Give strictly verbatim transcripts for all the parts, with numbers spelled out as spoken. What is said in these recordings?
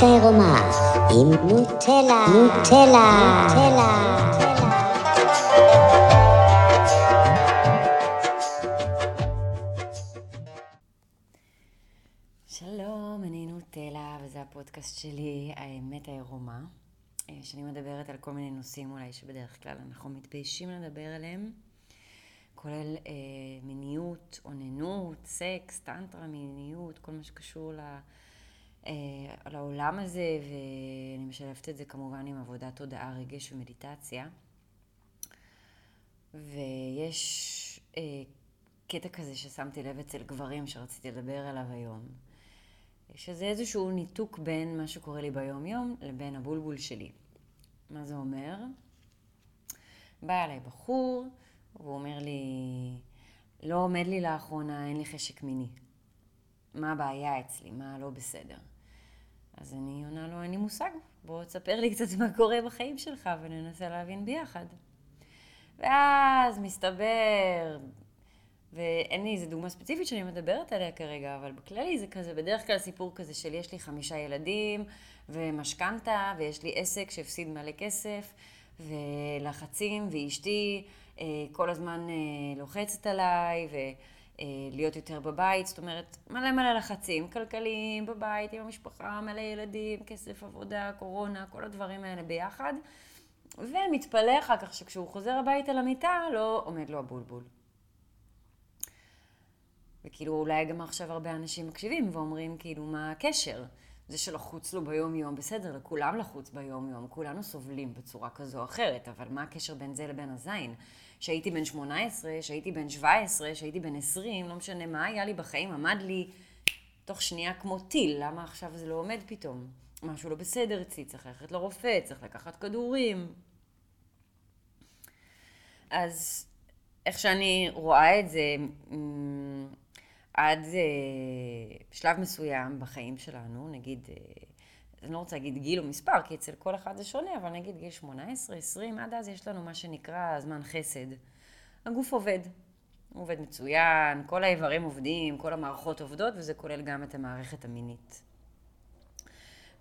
אמת העירומה עם נוטלה, נוטלה, נוטלה. שלום, אני נוטלה וזה הפודקאסט שלי, האמת העירומה, שאני מדברת על כל מיני נושאים אולי שבדרך כלל אנחנו מתביישים לדבר עליהם, כולל אה, מיניות, אוננות, סקס, טנטרה, מיניות, כל מה שקשור ל, אה, לעולם הזה, ואני משלבת את זה כמובן עם עבודת תודעה, רגש ומדיטציה. ויש אה, קטע כזה ששמתי לב אצל גברים שרציתי לדבר עליו היום, שזה איזשהו ניתוק בין מה שקורה לי ביום יום לבין הבולבול שלי. מה זה אומר? בא אליי בחור, והוא אומר לי, לא עומד לי לאחרונה, אין לי חשק מיני. מה הבעיה אצלי? מה לא בסדר? אז אני עונה לו, אין לי מושג. בוא תספר לי קצת מה קורה בחיים שלך וננסה להבין ביחד. ואז מסתבר, ואין לי איזו דוגמה ספציפית שאני מדברת עליה כרגע, אבל בכללי זה כזה, בדרך כלל סיפור כזה של יש לי חמישה ילדים ומשכנתה, ויש לי עסק שהפסיד מלא כסף, ולחצים, ואשתי כל הזמן לוחצת עליי, ולהיות יותר בבית, זאת אומרת, מלא מלא לחצים, כלכליים, בבית, עם המשפחה, מלא ילדים, כסף, עבודה, קורונה, כל הדברים האלה ביחד, ומתפלא אחר כך שכשהוא חוזר הביתה למיטה, לא עומד לו הבולבול. וכאילו אולי גם עכשיו הרבה אנשים מקשיבים ואומרים כאילו מה הקשר? זה שלחוץ לו ביום יום, בסדר, לכולם לחוץ ביום יום, כולנו סובלים בצורה כזו או אחרת, אבל מה הקשר בין זה לבין הזין? שהייתי בן שמונה עשרה, שהייתי בן שבע עשרה, שהייתי בן עשרים, לא משנה מה היה לי בחיים, עמד לי תוך שנייה כמו טיל, למה עכשיו זה לא עומד פתאום? משהו לא בסדר אצלי, צריך ללכת לרופא, צריך לקחת כדורים. אז איך שאני רואה את זה, עד בשלב מסוים בחיים שלנו, נגיד, אני לא רוצה להגיד גיל או מספר, כי אצל כל אחד זה שונה, אבל נגיד גיל שמונה עשרה, עשרים, עד אז יש לנו מה שנקרא זמן חסד. הגוף עובד, הוא עובד מצוין, כל האיברים עובדים, כל המערכות עובדות, וזה כולל גם את המערכת המינית.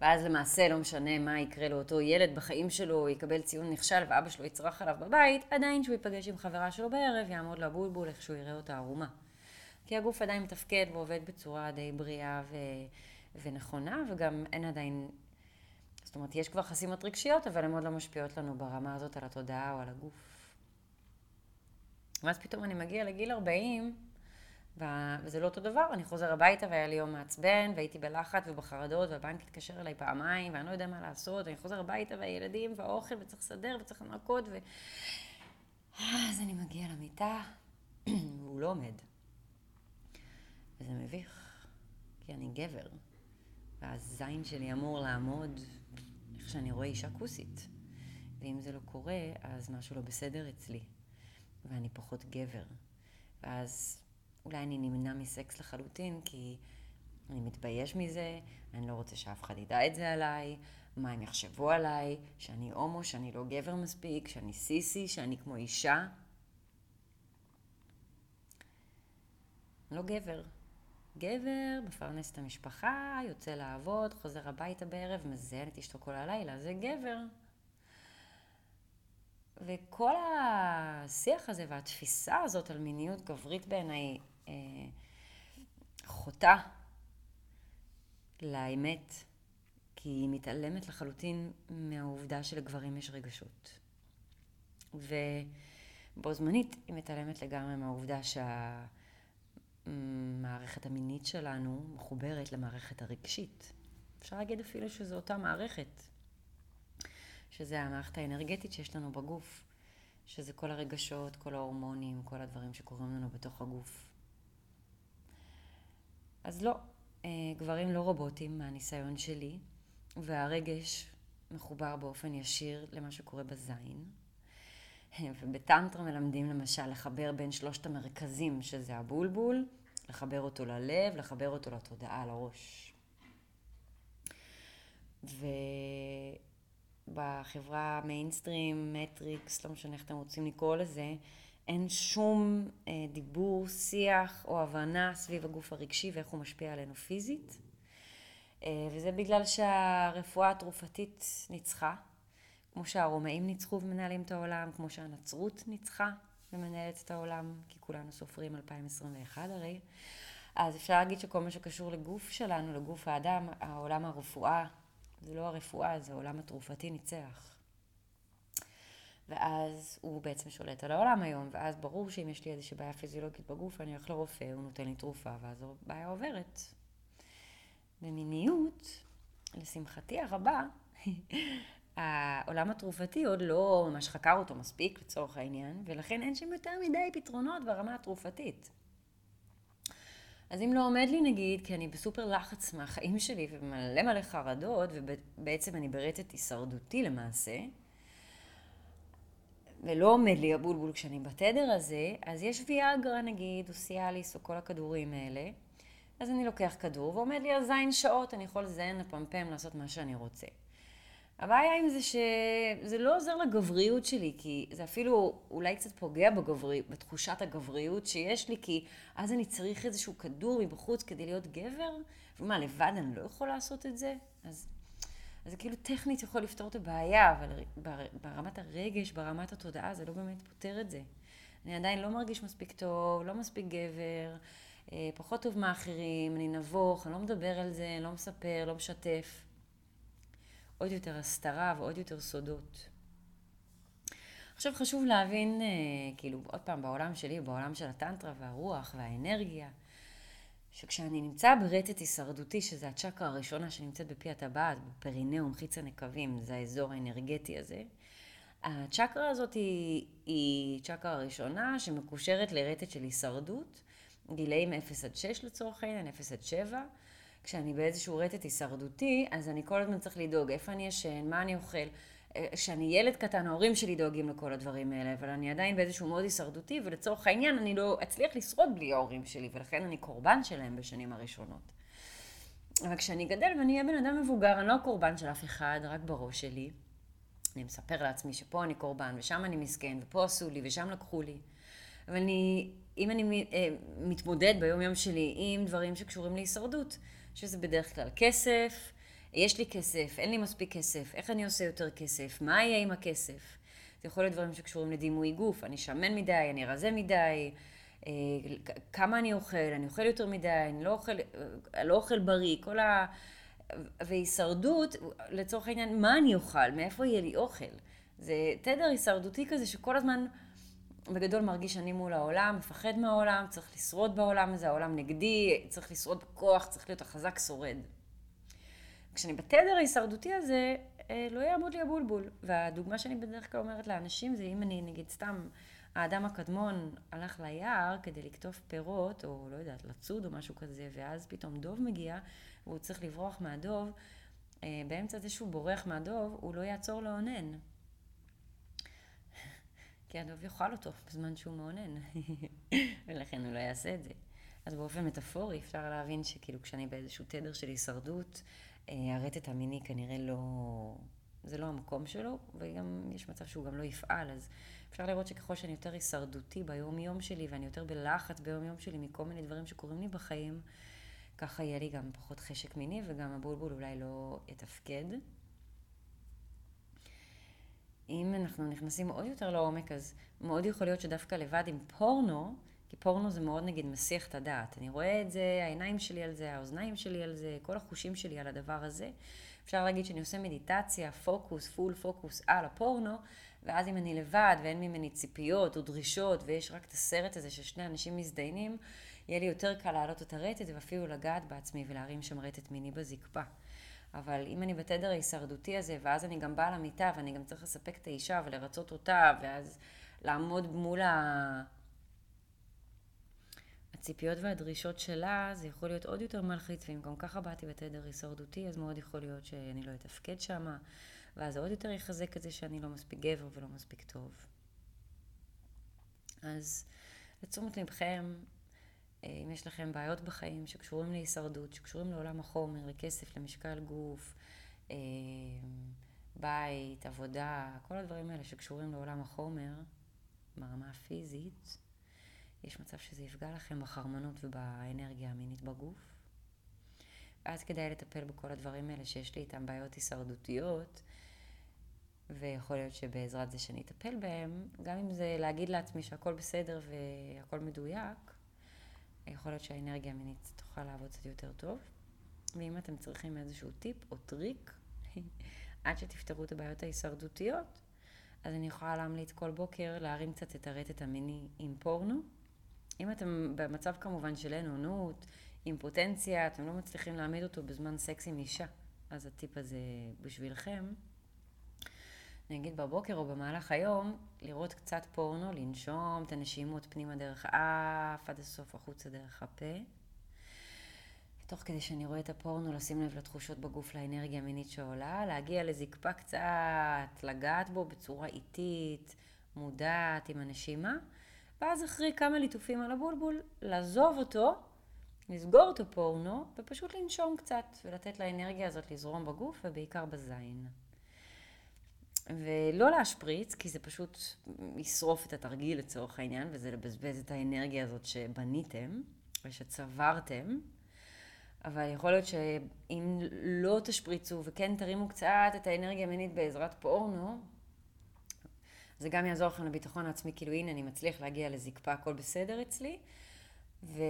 ואז למעשה לא משנה מה יקרה לאותו ילד בחיים שלו, יקבל ציון נכשל ואבא שלו יצרח עליו בבית, עדיין שהוא ייפגש עם חברה שלו בערב, יעמוד לו בולבול איך שהוא יראה אותה ערומה. כי הגוף עדיין מתפקד ועובד בצורה די בריאה ו... ונכונה, וגם אין עדיין, זאת אומרת, יש כבר חסימות רגשיות, אבל הן עוד לא משפיעות לנו ברמה הזאת על התודעה או על הגוף. ואז פתאום אני מגיעה לגיל ארבעים, ו... וזה לא אותו דבר, אני חוזר הביתה והיה לי יום מעצבן, והייתי בלחץ ובחרדות, והבנק התקשר אליי פעמיים, ואני לא יודע מה לעשות, אני חוזר הביתה והילדים והאוכל, וצריך לסדר וצריך לנקות, ו... אז אני מגיעה למיטה, והוא לא עומד. וזה מביך, כי אני גבר, והזין שלי אמור לעמוד איך שאני רואה אישה כוסית. ואם זה לא קורה, אז משהו לא בסדר אצלי, ואני פחות גבר. ואז אולי אני נמנע מסקס לחלוטין, כי אני מתבייש מזה, אני לא רוצה שאף אחד ידע את זה עליי, מה הם יחשבו עליי, שאני הומו, שאני לא גבר מספיק, שאני סיסי, שאני כמו אישה. לא גבר. גבר, מפרנס את המשפחה, יוצא לעבוד, חוזר הביתה בערב, מזיין את אשתו כל הלילה, זה גבר. וכל השיח הזה והתפיסה הזאת על מיניות גברית בעיניי אה, חוטא לאמת, כי היא מתעלמת לחלוטין מהעובדה שלגברים יש רגשות. ובו זמנית היא מתעלמת לגמרי מהעובדה שה... מערכת המינית שלנו מחוברת למערכת הרגשית. אפשר להגיד אפילו שזו אותה מערכת, שזה המערכת האנרגטית שיש לנו בגוף, שזה כל הרגשות, כל ההורמונים, כל הדברים שקורים לנו בתוך הגוף. אז לא, גברים לא רובוטים מהניסיון שלי, והרגש מחובר באופן ישיר למה שקורה בזין. ובטנטרה מלמדים למשל לחבר בין שלושת המרכזים, שזה הבולבול, לחבר אותו ללב, לחבר אותו לתודעה, לראש. ובחברה מיינסטרים, מטריקס, לא משנה איך אתם רוצים לקרוא לזה, אין שום דיבור, שיח או הבנה סביב הגוף הרגשי ואיך הוא משפיע עלינו פיזית. וזה בגלל שהרפואה התרופתית ניצחה, כמו שהרומאים ניצחו ומנהלים את העולם, כמו שהנצרות ניצחה ומנהלת את העולם, כי כולנו סופרים אלפיים עשרים ואחת הרי. אז אפשר להגיד שכל מה שקשור לגוף שלנו, לגוף האדם, העולם הרפואה, זה לא הרפואה, זה העולם התרופתי ניצח. ואז הוא בעצם שולט על העולם היום, ואז ברור שאם יש לי איזושהי בעיה פיזיולוגית בגוף, אני הולך לרופא, הוא נותן לי תרופה, ואז הבעיה עוברת. במיניות, לשמחתי הרבה, העולם התרופתי עוד לא ממש חקר אותו מספיק לצורך העניין, ולכן אין שם יותר מדי פתרונות ברמה התרופתית. אז אם לא עומד לי נגיד, כי אני בסופר לחץ מהחיים שלי, ומלא מלא חרדות, ובעצם אני ברצת הישרדותי למעשה, ולא עומד לי הבולבול כשאני בתדר הזה, אז יש ויאגרה נגיד, או סיאליס, או כל הכדורים האלה, אז אני לוקח כדור ועומד לי על זין שעות, אני יכול לזיין, לפמפם, לעשות מה שאני רוצה. הבעיה עם זה שזה לא עוזר לגבריות שלי, כי זה אפילו אולי קצת פוגע בגברי, בתחושת הגבריות שיש לי, כי אז אני צריך איזשהו כדור מבחוץ כדי להיות גבר, ומה, לבד אני לא יכול לעשות את זה? אז, אז כאילו טכנית יכול לפתור את הבעיה, אבל ברמת הרגש, ברמת התודעה, זה לא באמת פותר את זה. אני עדיין לא מרגיש מספיק טוב, לא מספיק גבר, פחות טוב מאחרים, אני נבוך, אני לא מדבר על זה, לא מספר, לא משתף. עוד יותר הסתרה ועוד יותר סודות. עכשיו חשוב להבין, כאילו, עוד פעם בעולם שלי, בעולם של הטנטרה והרוח והאנרגיה, שכשאני נמצא ברטט הישרדותי, שזה הצ'קרה הראשונה שנמצאת בפי הטבעת, בפרינאום, חיץ הנקבים, זה האזור האנרגטי הזה, הצ'קרה הזאת היא, היא צ'קרה הראשונה שמקושרת לרטט של הישרדות, גילאים אפס עד שש לצורך העניין, אפס עד שבע, כשאני באיזשהו רטט הישרדותי, אז אני כל הזמן צריך לדאוג איפה אני ישן, מה אני אוכל. כשאני ילד קטן, ההורים שלי דואגים לכל הדברים האלה, אבל אני עדיין באיזשהו מאוד הישרדותי, ולצורך העניין אני לא אצליח לשרוד בלי ההורים שלי, ולכן אני קורבן שלהם בשנים הראשונות. אבל כשאני גדל ואני אהיה בן אדם מבוגר, אני לא קורבן של אף אחד, רק בראש שלי. אני מספר לעצמי שפה אני קורבן, ושם אני מסכן, ופה עשו לי, ושם לקחו לי. אבל אני, אם אני מתמודד ביום יום שלי עם דברים שקשורים להישרדות, שזה בדרך כלל כסף, יש לי כסף, אין לי מספיק כסף, איך אני עושה יותר כסף, מה יהיה עם הכסף? זה יכול להיות דברים שקשורים לדימוי גוף, אני שמן מדי, אני רזה מדי, אה, כמה אני אוכל, אני אוכל יותר מדי, אני לא אוכל, לא אוכל בריא, כל ה... והישרדות, לצורך העניין, מה אני אוכל, מאיפה יהיה לי אוכל? זה תדר הישרדותי כזה שכל הזמן בגדול מרגיש אני מול העולם, מפחד מהעולם, צריך לשרוד בעולם הזה, העולם נגדי, צריך לשרוד בכוח, צריך להיות החזק שורד. כשאני בתדר ההישרדותי הזה, לא יעמוד לי הבולבול. והדוגמה שאני בדרך כלל אומרת לאנשים זה אם אני נגיד סתם, האדם הקדמון הלך ליער כדי לקטוף פירות, או לא יודעת, לצוד או משהו כזה, ואז פתאום דוב מגיע, והוא צריך לברוח מהדוב, באמצע זה שהוא בורח מהדוב, הוא לא יעצור לעונן. כי הדוב יאכל אותו בזמן שהוא מעונן, ולכן הוא לא יעשה את זה. אז באופן מטאפורי אפשר להבין שכאילו כשאני באיזשהו תדר של הישרדות, הרטט המיני כנראה לא, זה לא המקום שלו, וגם יש מצב שהוא גם לא יפעל, אז אפשר לראות שככל שאני יותר הישרדותי ביום יום שלי, ואני יותר בלחץ ביום יום שלי מכל מיני דברים שקורים לי בחיים, ככה יהיה לי גם פחות חשק מיני, וגם הבולבול אולי לא יתפקד. אם אנחנו נכנסים עוד יותר לעומק, אז מאוד יכול להיות שדווקא לבד עם פורנו, כי פורנו זה מאוד נגיד מסיח את הדעת. אני רואה את זה, העיניים שלי על זה, האוזניים שלי על זה, כל החושים שלי על הדבר הזה. אפשר להגיד שאני עושה מדיטציה, פוקוס, פול פוקוס על הפורנו, ואז אם אני לבד ואין ממני ציפיות או דרישות, ויש רק את הסרט הזה ששני אנשים מזדיינים, יהיה לי יותר קל להעלות את הרטט ואפילו לגעת בעצמי ולהרים שם רטט מיני בזקפה. אבל אם אני בתדר ההישרדותי הזה, ואז אני גם באה למיטה, ואני גם צריך לספק את האישה ולרצות אותה, ואז לעמוד מול הציפיות והדרישות שלה, זה יכול להיות עוד יותר מלחיץ, ואם גם ככה באתי בתדר הישרדותי, אז מאוד יכול להיות שאני לא אתפקד שם, ואז עוד יותר יחזק את זה שאני לא מספיק גבר ולא מספיק טוב. אז לתשומת לבכם, אם יש לכם בעיות בחיים שקשורים להישרדות, שקשורים לעולם החומר, לכסף, למשקל גוף, בית, עבודה, כל הדברים האלה שקשורים לעולם החומר, ברמה הפיזית, יש מצב שזה יפגע לכם בחרמונות ובאנרגיה המינית בגוף. אז כדאי לטפל בכל הדברים האלה שיש לי איתם בעיות הישרדותיות, ויכול להיות שבעזרת זה שאני אטפל בהם, גם אם זה להגיד לעצמי שהכל בסדר והכל מדויק, יכול להיות שהאנרגיה המינית תוכל לעבוד קצת יותר טוב. ואם אתם צריכים איזשהו טיפ או טריק, עד שתפתרו את הבעיות ההישרדותיות, אז אני יכולה להמליץ כל בוקר להרים קצת את הרטט המיני עם פורנו. אם אתם במצב כמובן של אינונות, עם פוטנציה, אתם לא מצליחים להעמיד אותו בזמן סקס עם אישה, אז הטיפ הזה בשבילכם. נגיד בבוקר או במהלך היום, לראות קצת פורנו, לנשום את הנשימות פנימה דרך אף, עד הסוף החוצה דרך הפה. תוך כדי שאני רואה את הפורנו, לשים לב לתחושות בגוף, לאנרגיה המינית שעולה, להגיע לזקפה קצת, לגעת בו בצורה איטית, מודעת עם הנשימה, ואז אחרי כמה ליטופים על הבולבול, לעזוב אותו, לסגור את הפורנו, ופשוט לנשום קצת, ולתת לאנרגיה הזאת לזרום בגוף, ובעיקר בזין. ולא להשפריץ, כי זה פשוט ישרוף את התרגיל לצורך העניין, וזה לבזבז את האנרגיה הזאת שבניתם, ושצברתם, אבל יכול להיות שאם לא תשפריצו וכן תרימו קצת את האנרגיה המינית בעזרת פורנו, זה גם יעזור לכם לביטחון העצמי, כאילו הנה אני מצליח להגיע לזקפה, הכל בסדר אצלי, וזה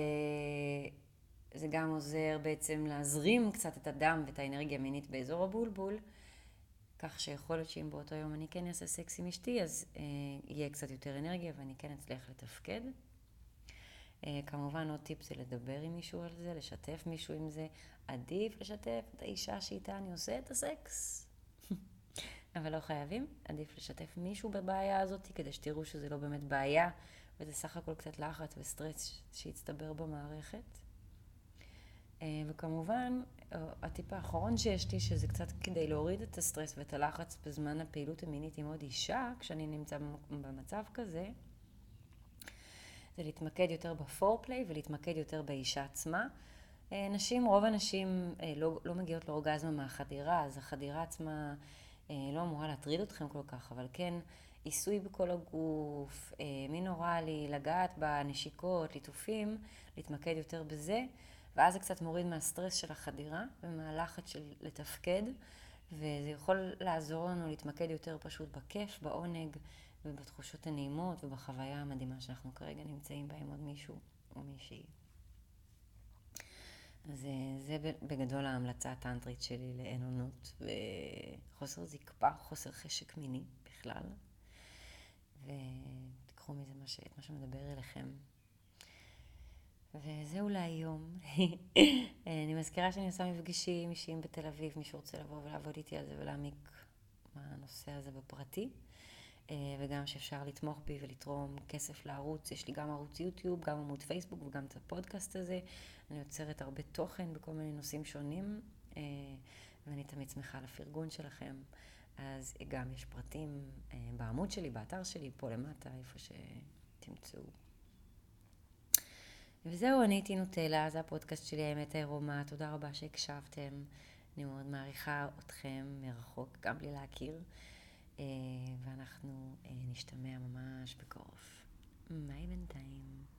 גם עוזר בעצם להזרים קצת את הדם ואת האנרגיה המינית באזור הבולבול, כך שיכול להיות שאם באותו יום אני כן אעשה סקס עם אשתי, אז אה, יהיה קצת יותר אנרגיה ואני כן אצליח לתפקד. כמובן עוד טיפ זה לדבר עם מישהו על זה, לשתף מישהו עם זה. עדיף לשתף את האישה שאיתה אני עושה את הסקס. אבל לא חייבים, עדיף לשתף מישהו בבעיה הזאת, כדי שתראו שזה לא באמת בעיה, וזה סך הכל קצת לחץ וסטרס שהצטבר במערכת. וכמובן, הטיפ האחרון שיש לי, שזה קצת כדי להוריד את הסטרס ואת הלחץ בזמן הפעילות המינית עם עוד אישה, כשאני נמצא במצב כזה, זה להתמקד יותר בפורפליי ולהתמקד יותר באישה עצמה. נשים, רוב הנשים לא, לא מגיעות לאורגזמה מהחדירה, אז החדירה עצמה לא אמורה להטריד אתכם כל כך, אבל כן עיסוי בכל הגוף, מין אוראלי, לגעת בנשיקות, ליטופים, להתמקד יותר בזה, ואז זה קצת מוריד מהסטרס של החדירה ומהלחץ של לתפקד, וזה יכול לעזור לנו להתמקד יותר פשוט בכיף, בעונג, ובתחושות הנעימות ובחוויה המדהימה שאנחנו כרגע נמצאים בהם עוד מישהו או מישהי. אז זה בגדול ההמלצה הטנטרית שלי לאנונות וחוסר זקפה, חוסר חשק מיני בכלל. ותקחו מזה מה ש... את מה שמדבר אליכם. וזה אולי היום. אני מזכירה שאני עושה מפגשים אישיים בתל אביב, מי שרוצה לבוא ולעבוד איתי על זה ולהעמיק מהנושא הזה בפרטי. וגם שאפשר לתמוך בי ולתרום כסף לערוץ. יש לי גם ערוץ יוטיוב, גם עמוד פייסבוק וגם את הפודקאסט הזה. אני יוצרת הרבה תוכן בכל מיני נושאים שונים, ואני תמיד שמחה לפרגון שלכם. אז גם יש פרטים בעמוד שלי, באתר שלי, פה למטה, איפה שתמצאו. וזהו, אני הייתי נוטלה, זה הפודקאסט שלי, האמת העירומה. תודה רבה שהקשבתם. אני מאוד מעריכה אתכם מרחוק, גם בלי להכיר. ואנחנו נשתמע ממש בקרוב. ביי בינתיים.